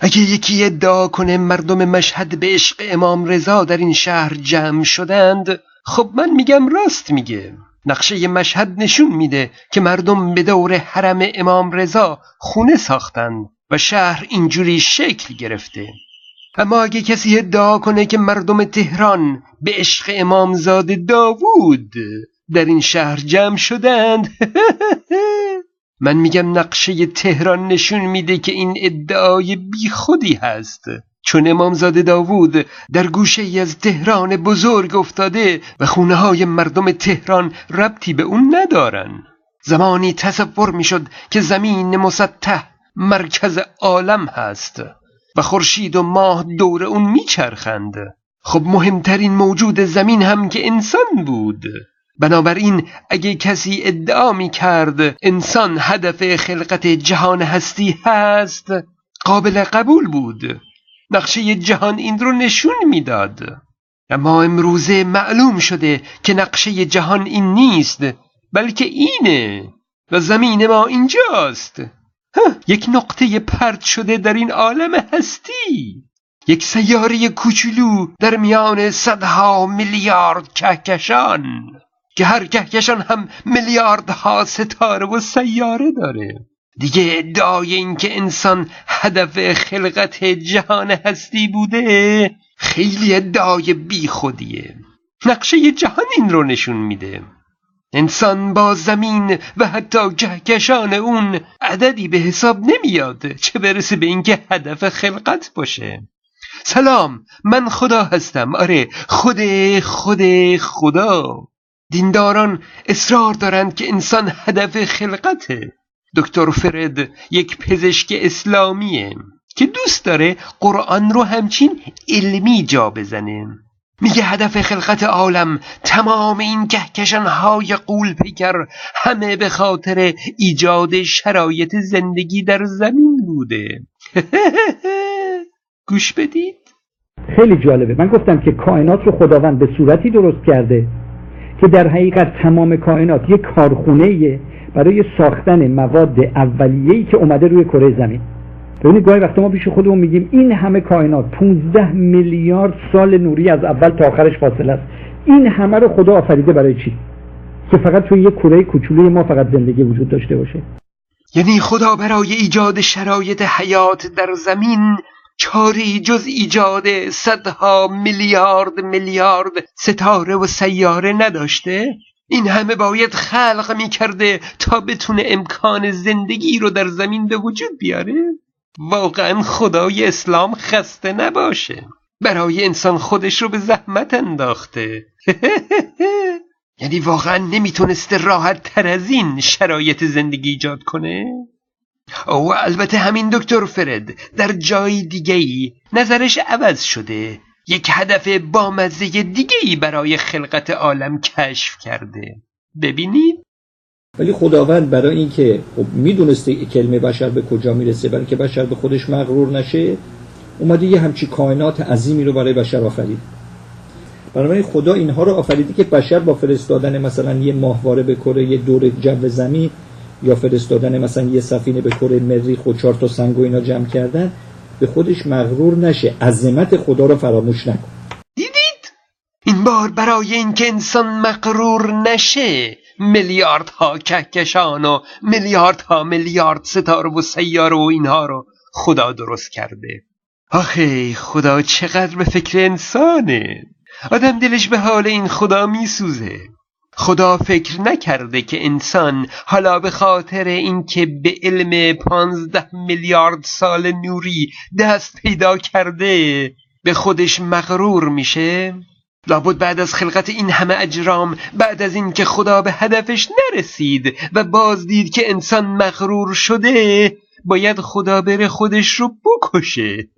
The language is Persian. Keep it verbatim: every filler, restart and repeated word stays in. اگه یکی ادعا کنه مردم مشهد به عشق امام رضا در این شهر جمع شدند، خب من میگم راست میگه. نقشه مشهد نشون میده که مردم به دور حرم امام رضا خونه ساختن و شهر اینجوری شکل گرفته. اما اگه کسی ادعا کنه که مردم تهران به عشق امامزاده داوود در این شهر جمع شدند من میگم نقشه تهران نشون میده که این ادعای بیخودی هست، چون امامزاده داوود در گوشه‌ای از تهران بزرگ افتاده و خونه‌های مردم تهران ربطی به اون ندارن. زمانی تصور میشد که زمین مسطح مرکز عالم هست و خورشید و ماه دور اون میچرخند. خب مهمترین موجود زمین هم که انسان بود. بنابراین اگه کسی ادعا می کرد انسان هدف خلقت جهان هستی هست، قابل قبول بود. نقشه جهان این رو نشون میداد. اما امروزه معلوم شده که نقشه جهان این نیست، بلکه اینه و زمین ما اینجاست. یک نقطه پرت شده در این عالم هستی، یک سیاره کوچولو در میان صدها میلیارد کهکشان که هر کهکشان هم میلیاردها ستاره و سیاره داره. دیگه ادعای این که انسان هدف خلقت جهان هستی بوده خیلی ادعای بی خودیه. نقشه جهان این رو نشون میده. انسان با زمین و حتی کهکشان اون عددی به حساب نمیاد، چه برسه به اینکه هدف خلقت باشه. سلام، من خدا هستم. آره، خود خود خدا. دینداران اصرار دارند که انسان هدف خلقته. دکتر فرد یک پزشک اسلامیه که دوست داره قرآن رو همچین علمی جا بزنه. میگه هدف خلقت عالم، تمام این کهکشان‌های غول‌پیکر، همه به خاطر ایجاد شرایط زندگی در زمین بوده. گوش بدید. خیلی جالبه. من گفتم که کائنات رو خداوند به صورتی درست کرده که در حقیقت تمام کائنات یک کارخونه‌ایه برای ساختن مواد اولیه‌ای که اومده روی کره زمین. ببینید گاهی وقتا ما پیش خودمون میگیم این همه کائنات، پانزده میلیارد سال نوری از اول تا آخرش فاصله است، این همه رو خدا آفریده برای چی؟ که فقط توی یک کره کوچولوی ما فقط زندگی وجود داشته باشه. یعنی خدا برای ایجاد شرایط حیات در زمین چاری جز ایجاد صدها میلیارد میلیارد ستاره و سیاره نداشته؟ این همه باید خلق میکرده تا بتونه امکان زندگی رو در زمین به وجود بیاره؟ واقعا خدای اسلام خسته نباشه، برای انسان خودش رو به زحمت انداخته. یعنی واقعا نمیتونسته راحت تر از این شرایط زندگی ایجاد کنه؟ او البته همین دکتر فرد در جای دیگه‌ای نظرش عوض شده، یک هدف بامزه دیگه‌ای برای خلقت عالم کشف کرده. ببینید، ولی خداوند برای اینکه خب میدونسته کلمه بشر به کجا میرسه، برای اینکه بشر به خودش مغرور نشه، اومده یه همچی کائنات عظیمی رو برای بشر آفرید. برای خدا اینها رو آفریده که بشر با فرستادن مثلا یه ماهواره به کره یه دور جو زمین، یا فرستادن مثلا یه سفینه به کره مریخ و چهار تا سنگ و اینا جمع کردن، به خودش مغرور نشه، عظمت خدا رو فراموش نکن. دیدید؟ این بار برای اینکه انسان مغرور نشه میلیاردها کهکشان و میلیاردها میلیارد ستاره و سیاره و اینها رو خدا درست کرده. آخه خدا چقدر به فکر انسانه. آدم دلش به حال این خدا میسوزه. خدا فکر نکرده که انسان حالا به خاطر اینکه به علم پانزده میلیارد سال نوری دست پیدا کرده به خودش مغرور میشه؟ لابد بعد از خلقت این همه اجرام، بعد از اینکه خدا به هدفش نرسید و باز دید که انسان مغرور شده، باید خدا بره خودش رو بکشه.